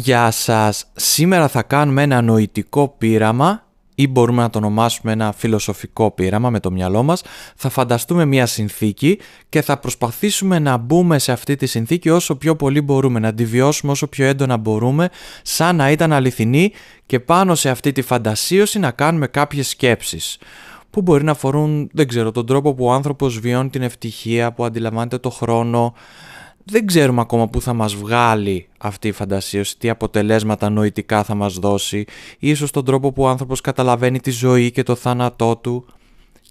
Γεια σας! Σήμερα θα κάνουμε ένα νοητικό πείραμα ή μπορούμε να το ονομάσουμε ένα φιλοσοφικό πείραμα με το μυαλό μας. Θα φανταστούμε μια συνθήκη και θα προσπαθήσουμε να μπούμε σε αυτή τη συνθήκη όσο πιο πολύ μπορούμε, να τη βιώσουμε όσο πιο έντονα μπορούμε, σαν να ήταν αληθινή και πάνω σε αυτή τη φαντασίωση να κάνουμε κάποιες σκέψεις. Που μπορεί να αφορούν, δεν ξέρω, τον τρόπο που ο άνθρωπος βιώνει την ευτυχία, που αντιλαμβάνεται το χρόνο. Δεν ξέρουμε ακόμα πού θα μας βγάλει αυτή η φαντασίωση, τι αποτελέσματα νοητικά θα μας δώσει, ίσως τον τρόπο που ο άνθρωπος καταλαβαίνει τη ζωή και το θάνατό του.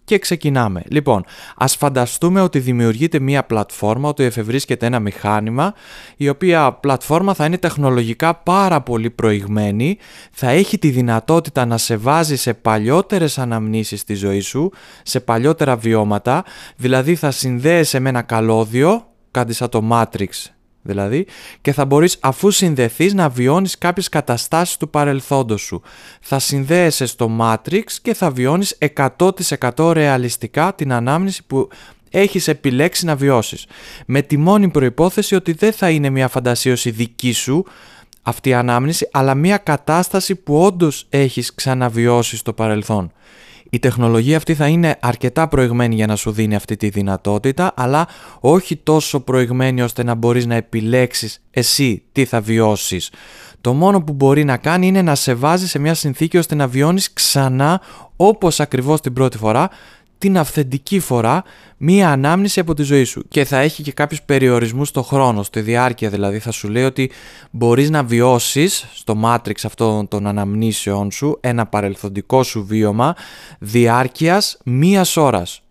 Και ξεκινάμε. Λοιπόν, ας φανταστούμε ότι δημιουργείται μία πλατφόρμα, ότι εφευρίσκεται ένα μηχάνημα, η οποία πλατφόρμα θα είναι τεχνολογικά πάρα πολύ προηγμένη, θα έχει τη δυνατότητα να σε βάζει σε παλιότερες αναμνήσεις της ζωής σου, σε παλιότερα βιώματα, δηλαδή θα συνδέεσαι με ένα καλώδιο, κάτι σαν το Matrix δηλαδή, και θα μπορείς αφού συνδεθείς να βιώνεις κάποιες καταστάσεις του παρελθόντος σου. Θα συνδέεσαι στο Matrix και θα βιώνεις 100% ρεαλιστικά την ανάμνηση που έχεις επιλέξει να βιώσεις. Με τη μόνη προϋπόθεση ότι δεν θα είναι μια φαντασίωση δική σου αυτή η ανάμνηση, αλλά μια κατάσταση που όντως έχεις ξαναβιώσει στο παρελθόν. Η τεχνολογία αυτή θα είναι αρκετά προηγμένη για να σου δίνει αυτή τη δυνατότητα, αλλά όχι τόσο προηγμένη ώστε να μπορείς να επιλέξεις εσύ τι θα βιώσεις. Το μόνο που μπορεί να κάνει είναι να σε βάζει σε μια συνθήκη ώστε να βιώνεις ξανά, όπως ακριβώς την πρώτη φορά, την αυθεντική φορά, μία ανάμνηση από τη ζωή σου. Και θα έχει και κάποιους περιορισμούς στο χρόνο, στη διάρκεια δηλαδή. Θα σου λέει ότι μπορείς να βιώσεις στο Matrix αυτών των αναμνήσεών σου ένα παρελθοντικό σου βίωμα διάρκειας 1 ώρας.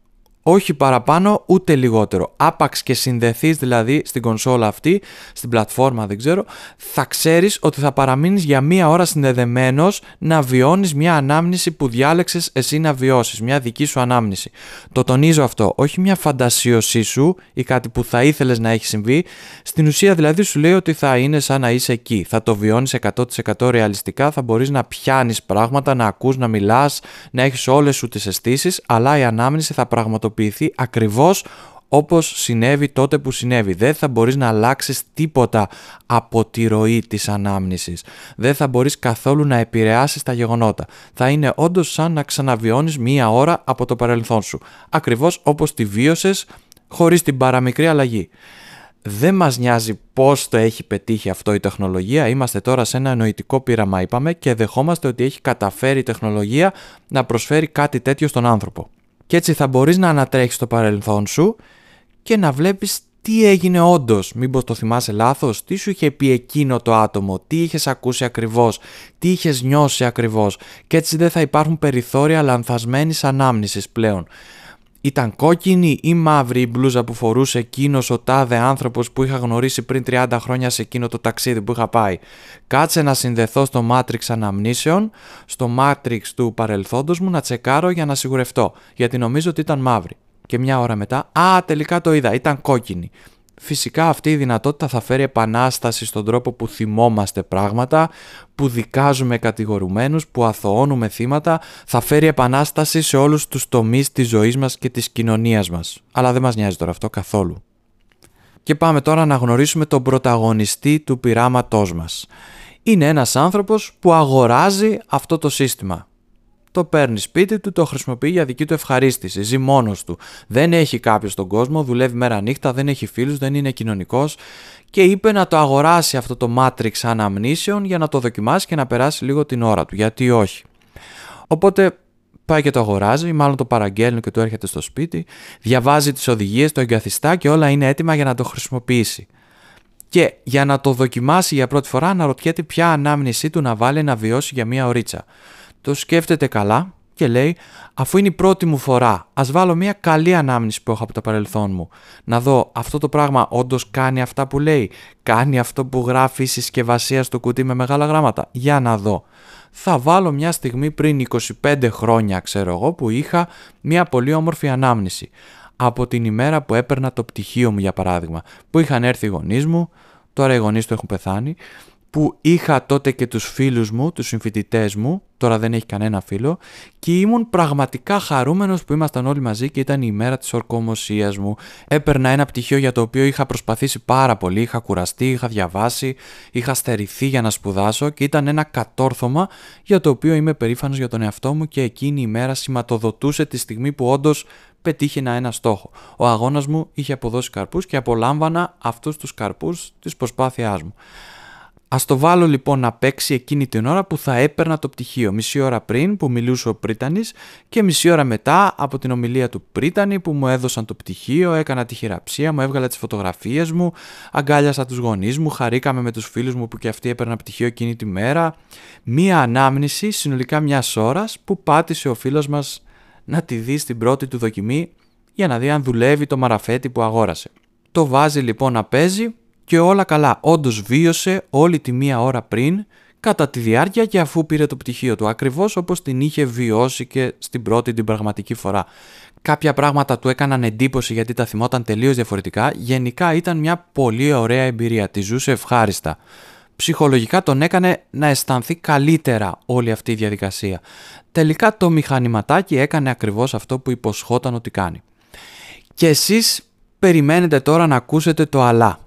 Όχι παραπάνω ούτε λιγότερο. Άπαξ και συνδεθείς δηλαδή στην κονσόλα αυτή, στην πλατφόρμα δεν ξέρω, θα ξέρεις ότι θα παραμείνεις για 1 ώρα συνδεδεμένος να βιώνεις μια ανάμνηση που διάλεξες εσύ να βιώσεις, μια δική σου ανάμνηση. Το τονίζω αυτό, όχι μια φαντασίωσή σου ή κάτι που θα ήθελες να έχει συμβεί, στην ουσία δηλαδή σου λέει ότι θα είναι σαν να είσαι εκεί, θα το βιώνεις 100% ρεαλιστικά, θα μπορείς να πιάνεις πράγματα, να ακούς, να μιλάς, να έχεις όλες σου τις αισθήσεις, αλλά η ανάμνηση θα πραγματοποιηθεί ακριβώς όπως συνέβη τότε που συνέβη. Δεν θα μπορείς να αλλάξεις τίποτα από τη ροή της ανάμνησης. Δεν θα μπορείς καθόλου να επηρεάσεις τα γεγονότα. Θα είναι όντως σαν να ξαναβιώνεις 1 ώρα από το παρελθόν σου. Ακριβώς όπως τη βίωσες χωρίς την παραμικρή αλλαγή. Δεν μας νοιάζει πώς το έχει πετύχει αυτό η τεχνολογία. Είμαστε τώρα σε ένα νοητικό πείραμα είπαμε και δεχόμαστε ότι έχει καταφέρει η τεχνολογία να προσφέρει κάτι τέτοιο στον άνθρωπο. Και έτσι θα μπορείς να ανατρέχεις το παρελθόν σου και να βλέπεις τι έγινε όντως. Μήπως το θυμάσαι λάθος, τι σου είχε πει εκείνο το άτομο, τι είχες ακούσει ακριβώς, τι είχες νιώσει ακριβώς. Και έτσι δεν θα υπάρχουν περιθώρια λανθασμένης ανάμνησης πλέον. Ήταν κόκκινη ή μαύρη η μπλούζα που φορούσε εκείνος ο τάδε άνθρωπος που είχα γνωρίσει πριν 30 χρόνια σε εκείνο το ταξίδι που είχα πάει. Κάτσε να συνδεθώ στο Matrix αναμνήσεων, στο Matrix του παρελθόντος μου να τσεκάρω για να σιγουρευτώ, γιατί νομίζω ότι ήταν μαύρη. Και 1 ώρα μετά, α, τελικά το είδα, ήταν κόκκινη. Φυσικά αυτή η δυνατότητα θα φέρει επανάσταση στον τρόπο που θυμόμαστε πράγματα, που δικάζουμε κατηγορουμένους, που αθωώνουμε θύματα, θα φέρει επανάσταση σε όλους τους τομείς της ζωής μας και της κοινωνίας μας. Αλλά δεν μας νοιάζει τώρα αυτό καθόλου. Και πάμε τώρα να γνωρίσουμε τον πρωταγωνιστή του πειράματός μας. Είναι ένας άνθρωπος που αγοράζει αυτό το σύστημα. Το παίρνει σπίτι του, το χρησιμοποιεί για δική του ευχαρίστηση, ζει μόνος του. Δεν έχει κάποιο στον κόσμο, δουλεύει μέρα νύχτα, δεν έχει φίλους, δεν είναι κοινωνικός και είπε να το αγοράσει αυτό το Matrix αναμνήσεων για να το δοκιμάσει και να περάσει λίγο την ώρα του. Γιατί όχι. Οπότε πάει και το αγοράζει, μάλλον το παραγγέλνει και του έρχεται στο σπίτι, διαβάζει τις οδηγίες, το εγκαθιστά και όλα είναι έτοιμα για να το χρησιμοποιήσει. Και για να το δοκιμάσει για πρώτη φορά αναρωτιέται ποια ανάμνησή του να βάλει να βιώσει για 1 ωρίτσα. Το σκέφτεται καλά και λέει αφού είναι η πρώτη μου φορά ας βάλω μια καλή ανάμνηση που έχω από το παρελθόν μου. Να δω αυτό το πράγμα όντως κάνει αυτά που λέει, κάνει αυτό που γράφει η συσκευασία στο κουτί με μεγάλα γράμματα. Για να δω. Θα βάλω μια στιγμή πριν 25 χρόνια ξέρω εγώ που είχα μια πολύ όμορφη ανάμνηση. Από την ημέρα που έπαιρνα το πτυχίο μου για παράδειγμα που είχαν έρθει οι γονείς μου, τώρα οι γονείς του έχουν πεθάνει, που είχα τότε και τους φίλους μου, τους συμφοιτητές μου. τώρα δεν έχει κανένα φίλο, και ήμουν πραγματικά χαρούμενος που ήμασταν όλοι μαζί και ήταν η ημέρα της ορκωμοσίας μου. Έπαιρνα ένα πτυχίο για το οποίο είχα προσπαθήσει πάρα πολύ, είχα κουραστεί, είχα διαβάσει, είχα στερηθεί για να σπουδάσω και ήταν ένα κατόρθωμα για το οποίο είμαι περήφανος για τον εαυτό μου, και εκείνη η μέρα σηματοδοτούσε τη στιγμή που όντως πετύχαινα ένα στόχο. Ο αγώνας μου είχε αποδώσει καρπούς και απολάμβανα αυτούς τους καρπούς της προσπάθειάς μου. Ας το βάλω λοιπόν να παίξει εκείνη την ώρα που θα έπαιρνα το πτυχίο, μισή ώρα πριν που μιλούσε ο Πρίτανης και μισή ώρα μετά από την ομιλία του Πρίτανη που μου έδωσαν το πτυχίο, έκανα τη χειραψία μου, έβγαλα τις φωτογραφίες μου, αγκάλιασα τους γονείς μου, χαρήκαμε με τους φίλους μου που και αυτοί έπαιρναν πτυχίο εκείνη τη μέρα. Μία ανάμνηση συνολικά μιας ώρας που πάτησε ο φίλος μας να τη δει στην πρώτη του δοκιμή για να δει αν δουλεύει το μαραφέτη που αγόρασε. Το βάζει λοιπόν να παίζει. Και όλα καλά, όντως βίωσε όλη τη μία ώρα πριν, κατά τη διάρκεια και αφού πήρε το πτυχίο του, ακριβώς όπως την είχε βιώσει και στην πρώτη την πραγματική φορά. Κάποια πράγματα του έκαναν εντύπωση γιατί τα θυμόταν τελείως διαφορετικά, γενικά ήταν μια πολύ ωραία εμπειρία, τη ζούσε ευχάριστα. Ψυχολογικά τον έκανε να αισθανθεί καλύτερα όλη αυτή η διαδικασία. Τελικά το μηχανηματάκι έκανε ακριβώς αυτό που υποσχόταν ότι κάνει. Και εσείς περιμένετε τώρα να ακούσετε το αλλά.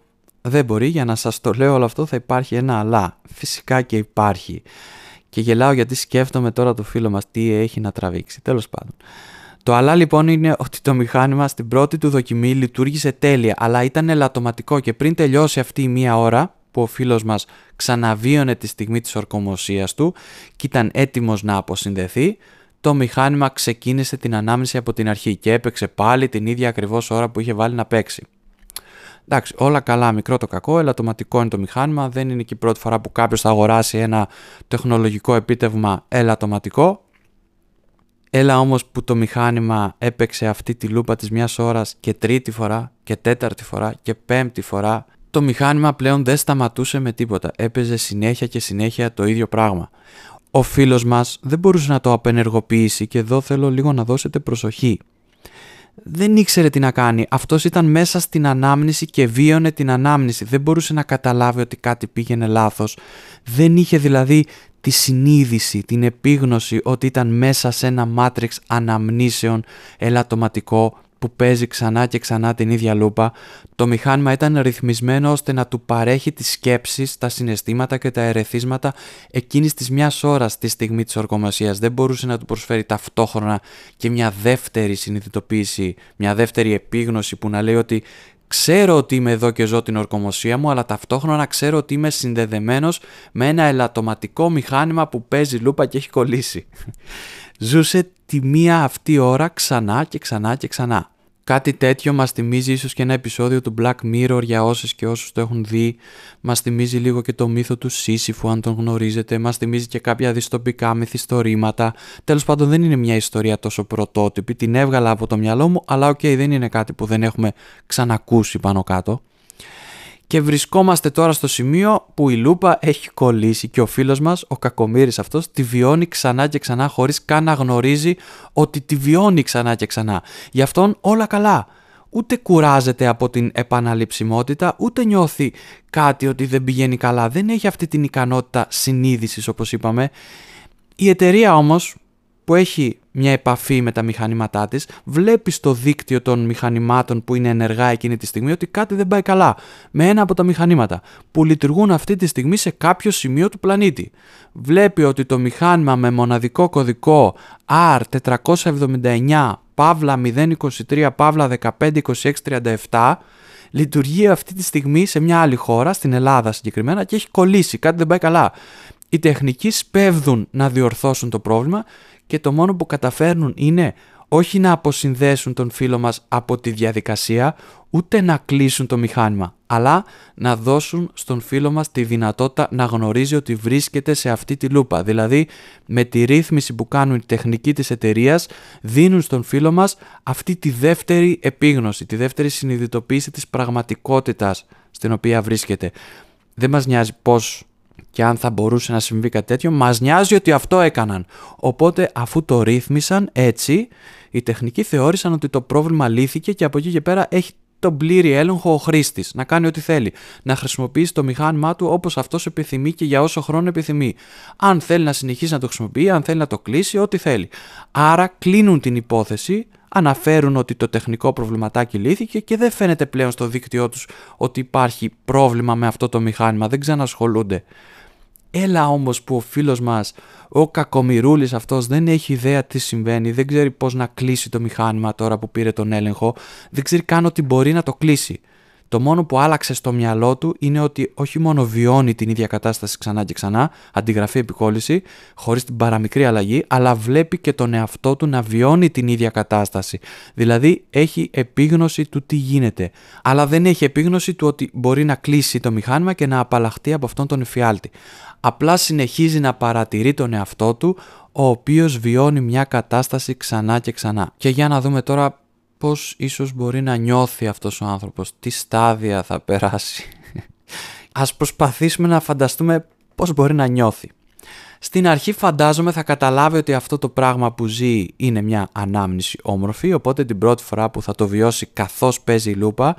Δεν μπορεί, για να σας το λέω όλο αυτό θα υπάρχει ένα αλλά. Φυσικά και υπάρχει. Και γελάω γιατί σκέφτομαι τώρα το φίλο μας τι έχει να τραβήξει. Τέλος πάντων. Το αλλά λοιπόν είναι ότι το μηχάνημα στην πρώτη του δοκιμή λειτουργήσε τέλεια, αλλά ήταν ελαττωματικό και πριν τελειώσει αυτή η μία ώρα που ο φίλος μας ξαναβίωνε τη στιγμή της ορκωμοσίας του και ήταν έτοιμος να αποσυνδεθεί, το μηχάνημα ξεκίνησε την ανάμνηση από την αρχή και έπαιξε πάλι την ίδια ακριβώς ώρα που είχε βάλει να παίξει. Εντάξει, όλα καλά, μικρό το κακό, ελαττωματικό είναι το μηχάνημα, δεν είναι και η πρώτη φορά που κάποιος θα αγοράσει ένα τεχνολογικό επίτευγμα ελαττωματικό. Έλα όμως που το μηχάνημα έπαιξε αυτή τη λούπα της μιας ώρας και τρίτη φορά και τέταρτη φορά και πέμπτη φορά. Το μηχάνημα πλέον δεν σταματούσε με τίποτα, έπαιζε συνέχεια και συνέχεια το ίδιο πράγμα. Ο φίλος μας δεν μπορούσε να το απενεργοποιήσει και εδώ θέλω λίγο να δώσετε προσοχή. Δεν ήξερε τι να κάνει. Αυτός ήταν μέσα στην ανάμνηση και βίωνε την ανάμνηση. Δεν μπορούσε να καταλάβει ότι κάτι πήγαινε λάθος. Δεν είχε δηλαδή τη συνείδηση, την επίγνωση ότι ήταν μέσα σε ένα μάτριξ αναμνήσεων ελαττωματικό που παίζει ξανά και ξανά την ίδια λούπα. Το μηχάνημα ήταν ρυθμισμένο ώστε να του παρέχει τις σκέψεις, τα συναισθήματα και τα ερεθίσματα εκείνης της μιας ώρας τη στιγμή της ορκωμοσίας. Δεν μπορούσε να του προσφέρει ταυτόχρονα και μια δεύτερη συνειδητοποίηση, μια δεύτερη επίγνωση που να λέει ότι ξέρω ότι είμαι εδώ και ζω την ορκωμοσία μου, αλλά ταυτόχρονα ξέρω ότι είμαι συνδεδεμένος με ένα ελαττωματικό μηχάνημα που παίζει λούπα και έχει κολλήσει. Ζούσε τη μία αυτή ώρα ξανά και ξανά και ξανά. Κάτι τέτοιο μας θυμίζει ίσως και ένα επεισόδιο του Black Mirror για όσες και όσους το έχουν δει. Μας θυμίζει λίγο και το μύθο του Σύσυφου, αν τον γνωρίζετε. Μας θυμίζει και κάποια δυστοπικά μυθιστορήματα. Τέλος πάντων, δεν είναι μια ιστορία τόσο πρωτότυπη. Την έβγαλα από το μυαλό μου, αλλά οκ, δεν είναι κάτι που δεν έχουμε ξανακούσει πάνω κάτω. Και βρισκόμαστε τώρα στο σημείο που η λούπα έχει κολλήσει και ο φίλος μας, ο κακομοίρης αυτός, τη βιώνει ξανά και ξανά χωρίς καν να γνωρίζει ότι τη βιώνει ξανά και ξανά. Γι' αυτόν όλα καλά. Ούτε κουράζεται από την επαναληψιμότητα, ούτε νιώθει κάτι ότι δεν πηγαίνει καλά. Δεν έχει αυτή την ικανότητα συνείδησης όπως είπαμε. Η εταιρεία όμως που έχει μια επαφή με τα μηχανήματά της, βλέπει στο δίκτυο των μηχανημάτων που είναι ενεργά εκείνη τη στιγμή ότι κάτι δεν πάει καλά με ένα από τα μηχανήματα που λειτουργούν αυτή τη στιγμή σε κάποιο σημείο του πλανήτη. Βλέπει ότι το μηχάνημα με μοναδικό κωδικό R479-023-152637 λειτουργεί αυτή τη στιγμή σε μια άλλη χώρα, στην Ελλάδα συγκεκριμένα, και έχει κολλήσει, κάτι δεν πάει καλά. Οι τεχνικοί σπέβδουν να διορθώσουν το πρόβλημα και το μόνο που καταφέρνουν είναι όχι να αποσυνδέσουν τον φίλο μας από τη διαδικασία, ούτε να κλείσουν το μηχάνημα, αλλά να δώσουν στον φίλο μας τη δυνατότητα να γνωρίζει ότι βρίσκεται σε αυτή τη λούπα. Δηλαδή, με τη ρύθμιση που κάνουν οι τεχνικοί της εταιρείας, δίνουν στον φίλο μας αυτή τη δεύτερη επίγνωση, τη δεύτερη συνειδητοποίηση της πραγματικότητας στην οποία βρίσκεται. Δεν μας νοιάζει πώς και αν θα μπορούσε να συμβεί κάτι τέτοιο, μας νοιάζει ότι αυτό έκαναν. Οπότε αφού το ρύθμισαν έτσι, οι τεχνικοί θεώρησαν ότι το πρόβλημα λύθηκε και από εκεί και πέρα έχει τον πλήρη έλεγχο ο χρήστης, να κάνει ό,τι θέλει, να χρησιμοποιήσει το μηχάνημά του όπως αυτός επιθυμεί και για όσο χρόνο επιθυμεί. Αν θέλει να συνεχίσει να το χρησιμοποιεί, αν θέλει να το κλείσει, ό,τι θέλει. Άρα κλείνουν την υπόθεση, αναφέρουν ότι το τεχνικό προβληματάκι λύθηκε και δεν φαίνεται πλέον στο δίκτυό τους ότι υπάρχει πρόβλημα με αυτό το μηχάνημα, δεν ξανασχολούνται. Έλα όμως που ο φίλος μας, ο κακομοιρούλης αυτός, δεν έχει ιδέα τι συμβαίνει, δεν ξέρει πώς να κλείσει το μηχάνημα τώρα που πήρε τον έλεγχο, δεν ξέρει καν ότι μπορεί να το κλείσει. Το μόνο που άλλαξε στο μυαλό του είναι ότι όχι μόνο βιώνει την ίδια κατάσταση ξανά και ξανά, αντιγραφή επικόλληση, χωρίς την παραμικρή αλλαγή, αλλά βλέπει και τον εαυτό του να βιώνει την ίδια κατάσταση. Δηλαδή έχει επίγνωση του τι γίνεται, αλλά δεν έχει επίγνωση του ότι μπορεί να κλείσει το μηχάνημα και να απαλλαχτεί από αυτόν τον εφιάλτη. Απλά συνεχίζει να παρατηρεί τον εαυτό του, ο οποίος βιώνει μια κατάσταση ξανά και ξανά. Και για να δούμε τώρα πώς ίσως μπορεί να νιώθει αυτός ο άνθρωπος, τι στάδια θα περάσει. Ας προσπαθήσουμε να φανταστούμε πώς μπορεί να νιώθει. Στην αρχή φαντάζομαι θα καταλάβει ότι αυτό το πράγμα που ζει είναι μια ανάμνηση όμορφη, οπότε την πρώτη φορά που θα το βιώσει καθώς παίζει η λούπα,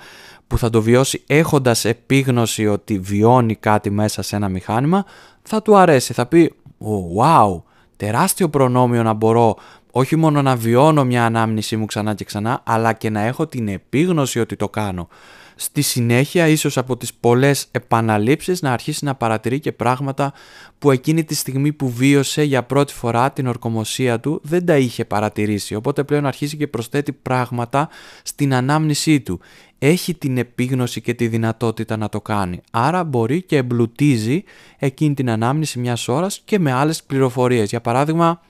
που θα το βιώσει έχοντας επίγνωση ότι βιώνει κάτι μέσα σε ένα μηχάνημα, θα του αρέσει, θα πει «Wow, τεράστιο προνόμιο να μπορώ όχι μόνο να βιώνω μια ανάμνησή μου ξανά και ξανά, αλλά και να έχω την επίγνωση ότι το κάνω». Στη συνέχεια, ίσως από τις πολλές επαναλήψεις, να αρχίσει να παρατηρεί και πράγματα που εκείνη τη στιγμή που βίωσε για πρώτη φορά την ορκωμοσία του δεν τα είχε παρατηρήσει. Οπότε πλέον αρχίζει και προσθέτει πράγματα στην ανάμνησή του. Έχει την επίγνωση και τη δυνατότητα να το κάνει. Άρα μπορεί και εμπλουτίζει εκείνη την ανάμνηση μιας ώρας και με άλλες πληροφορίες. Για παράδειγμα,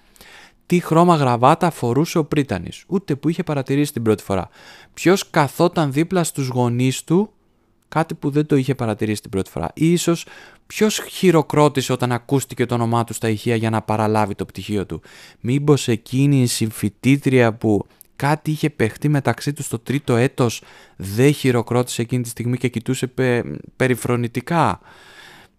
τι χρώμα γραβάτα φορούσε ο πρίτανης, ούτε που είχε παρατηρήσει την πρώτη φορά. Ποιος καθόταν δίπλα στους γονείς του, κάτι που δεν το είχε παρατηρήσει την πρώτη φορά. Ή ίσως ποιος χειροκρότησε όταν ακούστηκε το όνομά του στα ηχεία για να παραλάβει το πτυχίο του. Μήπως εκείνη η συμφοιτήτρια που κάτι είχε παιχτεί μεταξύ του στο τρίτο έτος δεν χειροκρότησε εκείνη τη στιγμή και κοιτούσε περιφρονητικά.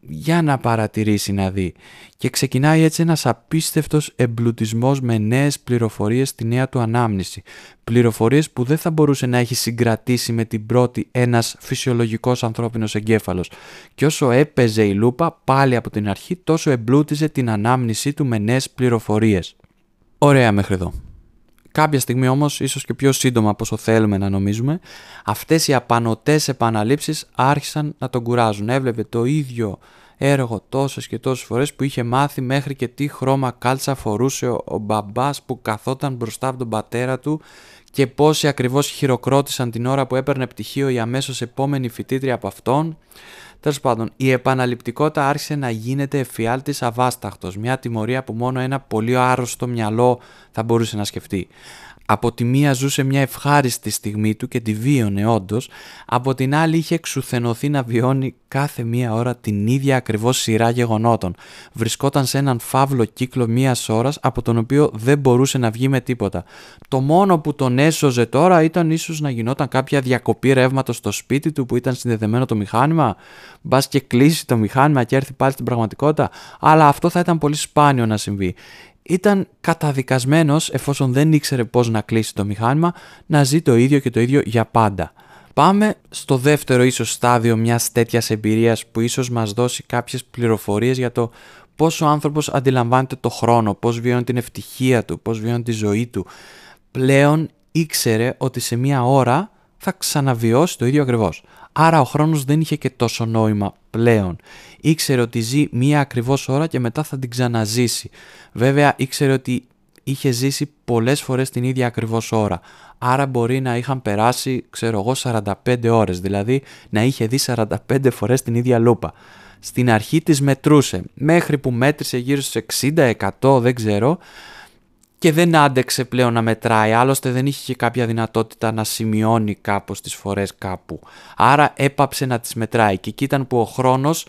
Για να παρατηρήσει, να δει. Και ξεκινάει έτσι ένας απίστευτος εμπλουτισμός με νέες πληροφορίες στη νέα του ανάμνηση. Πληροφορίες που δεν θα μπορούσε να έχει συγκρατήσει με την πρώτη ένας φυσιολογικός ανθρώπινος εγκέφαλος. Και όσο έπαιζε η λούπα πάλι από την αρχή, τόσο εμπλούτιζε την ανάμνησή του με νέες πληροφορίες. Ωραία μέχρι εδώ. Κάποια στιγμή όμως, ίσως και πιο σύντομα από όσο θέλουμε να νομίζουμε, αυτές οι απανωτές επαναλήψεις άρχισαν να τον κουράζουν. Έβλεπε το ίδιο έργο τόσες και τόσες φορές που είχε μάθει μέχρι και τι χρώμα κάλτσα φορούσε ο μπαμπάς που καθόταν μπροστά από τον πατέρα του και πόσοι ακριβώς χειροκρότησαν την ώρα που έπαιρνε πτυχίο η αμέσως επόμενη φοιτήτρια από αυτόν. Τέλος πάντων, η επαναληπτικότητα άρχισε να γίνεται εφιάλτης αβάσταχτος, μια τιμωρία που μόνο ένα πολύ άρρωστο μυαλό θα μπορούσε να σκεφτεί. Από τη μία ζούσε μια ευχάριστη στιγμή του και τη βίωνε όντως, από την άλλη είχε εξουθενωθεί να βιώνει κάθε μία ώρα την ίδια ακριβώς σειρά γεγονότων. Βρισκόταν σε έναν φαύλο κύκλο μίας ώρας από τον οποίο δεν μπορούσε να βγει με τίποτα. Το μόνο που τον έσωζε τώρα ήταν ίσως να γινόταν κάποια διακοπή ρεύματος στο σπίτι του που ήταν συνδεδεμένο το μηχάνημα. Μπας και κλείσει το μηχάνημα και έρθει πάλι στην πραγματικότητα, αλλά αυτό θα ήταν πολύ σπάνιο να συμβεί. Ήταν καταδικασμένος, εφόσον δεν ήξερε πώς να κλείσει το μηχάνημα, να ζει το ίδιο και το ίδιο για πάντα. Πάμε στο δεύτερο ίσως στάδιο μιας τέτοιας εμπειρίας που ίσως μας δώσει κάποιες πληροφορίες για το πώς ο άνθρωπος αντιλαμβάνεται το χρόνο, πώς βιώνει την ευτυχία του, πώς βιώνει τη ζωή του. Πλέον ήξερε ότι σε μία ώρα θα ξαναβιώσει το ίδιο ακριβώς. Άρα ο χρόνος δεν είχε και τόσο νόημα πλέον. Ήξερε ότι ζει μία ακριβώς ώρα και μετά θα την ξαναζήσει. Βέβαια ήξερε ότι είχε ζήσει πολλές φορές την ίδια ακριβώς ώρα. Άρα μπορεί να είχαν περάσει, 45 ώρες. Δηλαδή να είχε δει 45 φορές την ίδια λούπα. Στην αρχή τις μετρούσε. Μέχρι που μέτρησε γύρω στους 60-100, δεν ξέρω. Και δεν άντεξε πλέον να μετράει, άλλωστε δεν είχε και κάποια δυνατότητα να σημειώνει κάπως τις φορές κάπου. Άρα έπαψε να τις μετράει και εκεί ήταν που ο χρόνος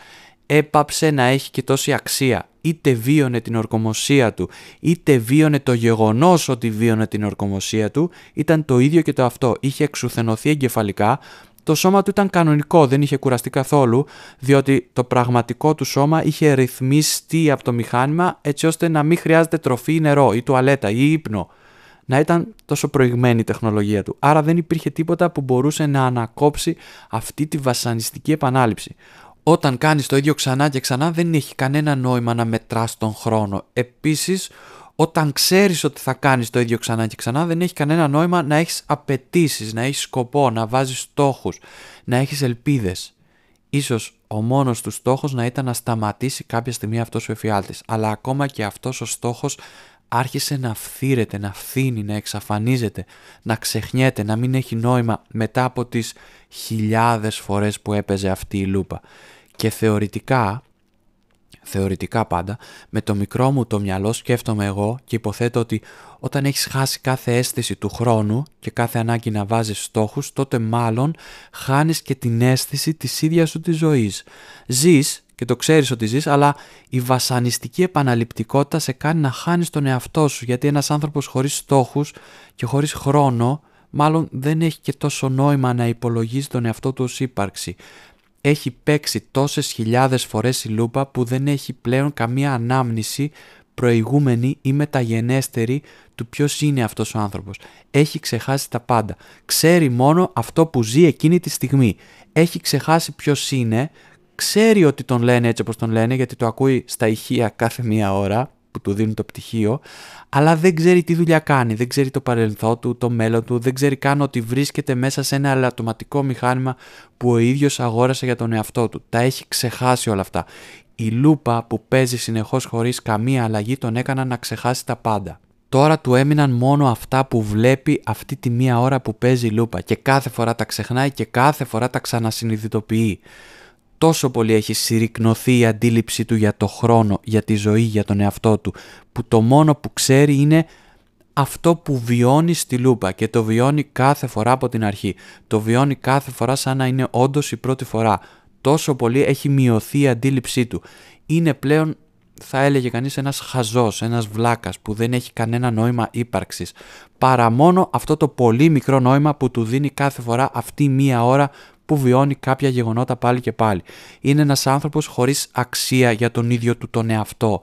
έπαψε να έχει και τόση αξία. Είτε βίωνε την ορκωμοσία του, είτε βίωνε το γεγονός ότι βίωνε την ορκωμοσία του, ήταν το ίδιο και το αυτό. Είχε εξουθενωθεί εγκεφαλικά, το σώμα του ήταν κανονικό, δεν είχε κουραστεί καθόλου, διότι το πραγματικό του σώμα είχε ρυθμιστεί από το μηχάνημα έτσι ώστε να μην χρειάζεται τροφή ή νερό ή τουαλέτα ή ύπνο. να ήταν τόσο προηγμένη η τεχνολογία του. Άρα δεν υπήρχε τίποτα που μπορούσε να ανακόψει αυτή τη βασανιστική επανάληψη. Όταν κάνεις το ίδιο ξανά και ξανά, δεν έχει κανένα νόημα να μετράς τον χρόνο. Επίσης, όταν ξέρεις ότι θα κάνεις το ίδιο ξανά και ξανά, δεν έχει κανένα νόημα να έχεις απαιτήσεις, να έχεις σκοπό, να βάζεις στόχους, να έχεις ελπίδες. Ίσως ο μόνος του στόχος να ήταν να σταματήσει κάποια στιγμή αυτός ο εφιάλτης. Αλλά ακόμα και αυτός ο στόχος άρχισε να φθήρεται, να φθήνει, να εξαφανίζεται, να ξεχνιέται, να μην έχει νόημα μετά από τις χιλιάδες φορές που έπαιζε αυτή η λούπα. Και θεωρητικά πάντα, με το μικρό μου το μυαλό σκέφτομαι εγώ και υποθέτω ότι όταν έχεις χάσει κάθε αίσθηση του χρόνου και κάθε ανάγκη να βάζεις στόχους, τότε μάλλον χάνεις και την αίσθηση της ίδιας σου της ζωής. Ζεις και το ξέρεις ότι ζεις, αλλά η βασανιστική επαναληπτικότητα σε κάνει να χάνεις τον εαυτό σου, γιατί ένας άνθρωπος χωρίς στόχους και χωρίς χρόνο μάλλον δεν έχει και τόσο νόημα να υπολογίζει τον εαυτό του ως ύπαρξη. Έχει παίξει τόσες χιλιάδες φορές η λούπα που δεν έχει πλέον καμία ανάμνηση προηγούμενη ή μεταγενέστερη του ποιος είναι αυτός ο άνθρωπος. Έχει ξεχάσει τα πάντα. Ξέρει μόνο αυτό που ζει εκείνη τη στιγμή. Έχει ξεχάσει ποιος είναι. Ξέρει ότι τον λένε έτσι όπως τον λένε, γιατί το ακούει στα ηχεία κάθε μία ώρα που του δίνουν το πτυχίο, αλλά δεν ξέρει τι δουλειά κάνει, δεν ξέρει το παρελθόν του, το μέλλον του, δεν ξέρει καν ότι βρίσκεται μέσα σε ένα ελαττωματικό μηχάνημα που ο ίδιος αγόρασε για τον εαυτό του. Τα έχει ξεχάσει όλα αυτά. Η λούπα που παίζει συνεχώς χωρίς καμία αλλαγή τον έκανα να ξεχάσει τα πάντα. Τώρα του έμειναν μόνο αυτά που βλέπει αυτή τη μία ώρα που παίζει η λούπα και κάθε φορά τα ξεχνάει και κάθε φορά τα ξανασυνειδητοποιεί. Τόσο πολύ έχει συρρυκνωθεί η αντίληψή του για το χρόνο, για τη ζωή, για τον εαυτό του, που το μόνο που ξέρει είναι αυτό που βιώνει στη λούπα και το βιώνει κάθε φορά από την αρχή. Το βιώνει κάθε φορά σαν να είναι όντως η πρώτη φορά. Τόσο πολύ έχει μειωθεί η αντίληψή του. Είναι πλέον, θα έλεγε κανείς, ένας χαζός, ένας βλάκας που δεν έχει κανένα νόημα ύπαρξης. Παρά μόνο αυτό το πολύ μικρό νόημα που του δίνει κάθε φορά αυτή μία ώρα που βιώνει κάποια γεγονότα πάλι και πάλι. Είναι ένας άνθρωπος χωρίς αξία για τον ίδιο του τον εαυτό.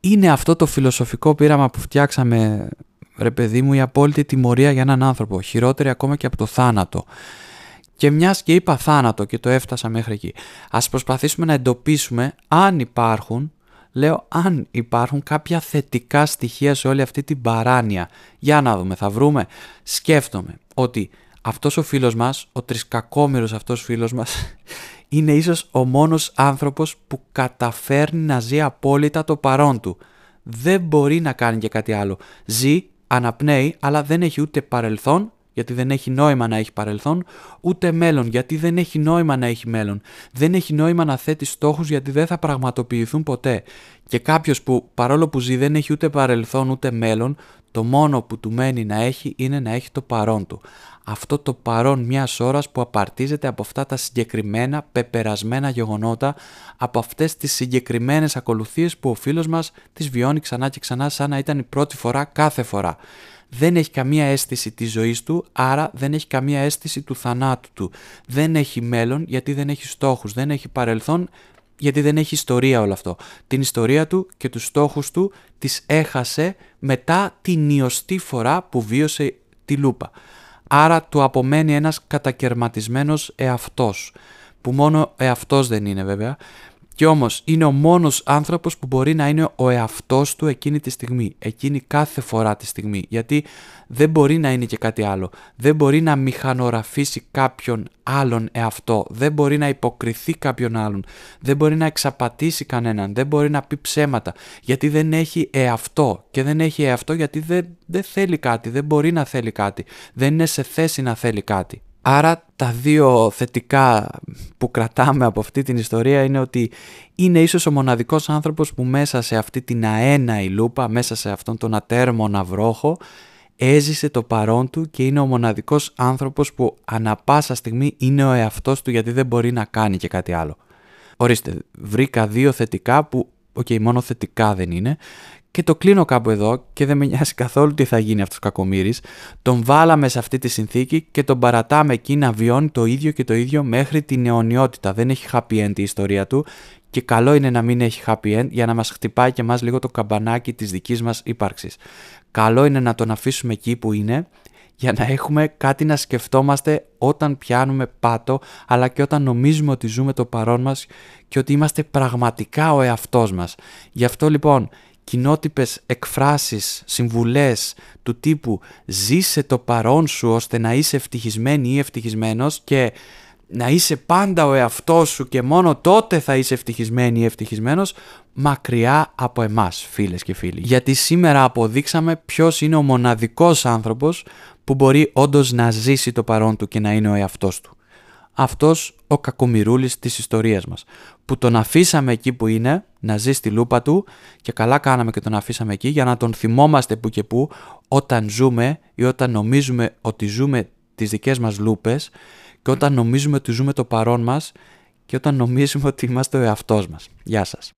Είναι αυτό το φιλοσοφικό πείραμα που φτιάξαμε, ρε παιδί μου, η απόλυτη τιμωρία για έναν άνθρωπο, χειρότερη ακόμα και από το θάνατο. Και μιας και είπα θάνατο και το έφτασα μέχρι εκεί, ας προσπαθήσουμε να εντοπίσουμε αν υπάρχουν, κάποια θετικά στοιχεία σε όλη αυτή την παράνοια. Για να δούμε, θα βρούμε. Σκέφτομαι ότι αυτός ο φίλος μας, ο τρισκακόμηρος αυτός φίλος μας, είναι ίσως ο μόνος άνθρωπος που καταφέρνει να ζει απόλυτα το παρόν του. Δεν μπορεί να κάνει και κάτι άλλο. Ζει, αναπνέει, αλλά δεν έχει ούτε παρελθόν, γιατί δεν έχει νόημα να έχει παρελθόν, ούτε μέλλον, γιατί δεν έχει νόημα να έχει μέλλον. Δεν έχει νόημα να θέτει στόχους, γιατί δεν θα πραγματοποιηθούν ποτέ. Και κάποιος που παρόλο που ζει δεν έχει ούτε παρελθόν ούτε μέλλον, το μόνο που του μένει να έχει είναι να έχει το παρόν του. Αυτό το παρόν μιας ώρας που απαρτίζεται από αυτά τα συγκεκριμένα πεπερασμένα γεγονότα, από αυτές τις συγκεκριμένες ακολουθίες που ο φίλος μας τις βιώνει ξανά και ξανά σαν να ήταν η πρώτη φορά κάθε φορά. Δεν έχει καμία αίσθηση της ζωής του, άρα δεν έχει καμία αίσθηση του θανάτου του. Δεν έχει μέλλον γιατί δεν έχει στόχους, δεν έχει παρελθόν γιατί δεν έχει ιστορία όλο αυτό. Την ιστορία του και τους στόχους του τις έχασε μετά την ιωστή φορά που βίωσε τη λούπα. Άρα του απομένει ένας κατακερματισμένος εαυτός, που μόνο εαυτός δεν είναι βέβαια, και όμως είναι ο μόνος άνθρωπος που μπορεί να είναι ο εαυτός του εκείνη τη στιγμή, εκείνη κάθε φορά τη στιγμή, γιατί δεν μπορεί να είναι και κάτι άλλο, δεν μπορεί να μηχανοραφήσει κάποιον άλλον εαυτό, δεν μπορεί να υποκριθεί κάποιον άλλον, δεν μπορεί να εξαπατήσει κανέναν, δεν μπορεί να πει ψέματα, γιατί δεν έχει εαυτό και δεν έχει εαυτό γιατί δεν θέλει κάτι, δεν μπορεί να θέλει κάτι, δεν είναι σε θέση να θέλει κάτι. Άρα τα δύο θετικά που κρατάμε από αυτή την ιστορία είναι ότι είναι ίσως ο μοναδικός άνθρωπος που μέσα σε αυτή την αέναη λούπα, μέσα σε αυτόν τον ατέρμονα βρόχο, έζησε το παρόν του και είναι ο μοναδικός άνθρωπος που ανα πάσα στιγμή είναι ο εαυτός του γιατί δεν μπορεί να κάνει και κάτι άλλο. Ορίστε, βρήκα δύο θετικά που, μόνο θετικά δεν είναι. Και το κλείνω κάπου εδώ και δεν με νοιάζει καθόλου τι θα γίνει αυτός ο κακομοίρης. Τον βάλαμε σε αυτή τη συνθήκη και τον παρατάμε εκεί να βιώνει το ίδιο και το ίδιο μέχρι την αιωνιότητα. Δεν έχει happy end η ιστορία του και καλό είναι να μην έχει happy end για να μας χτυπάει και μας λίγο το καμπανάκι της δικής μας ύπαρξης. Καλό είναι να τον αφήσουμε εκεί που είναι για να έχουμε κάτι να σκεφτόμαστε όταν πιάνουμε πάτο, αλλά και όταν νομίζουμε ότι ζούμε το παρόν μας και ότι είμαστε πραγματικά ο εαυτός μας. Γι' αυτό λοιπόν κοινότυπες εκφράσεις, συμβουλές του τύπου «ζήσε το παρόν σου ώστε να είσαι ευτυχισμένη ή ευτυχισμένος» και «να είσαι πάντα ο εαυτός σου και μόνο τότε θα είσαι ευτυχισμένη ή ευτυχισμένος», μακριά από εμάς, φίλες και φίλοι. Γιατί σήμερα αποδείξαμε ποιος είναι ο μοναδικός άνθρωπος που μπορεί όντως να ζήσει το παρόν του και να είναι ο εαυτός του. Αυτός ο κακομοιρούλης της ιστορίας μας, που τον αφήσαμε εκεί που είναι, να ζει στη λούπα του, και καλά κάναμε και τον αφήσαμε εκεί για να τον θυμόμαστε που και που όταν ζούμε ή όταν νομίζουμε ότι ζούμε τις δικές μας λούπες και όταν νομίζουμε ότι ζούμε το παρόν μας και όταν νομίζουμε ότι είμαστε ο εαυτός μας. Γεια σας.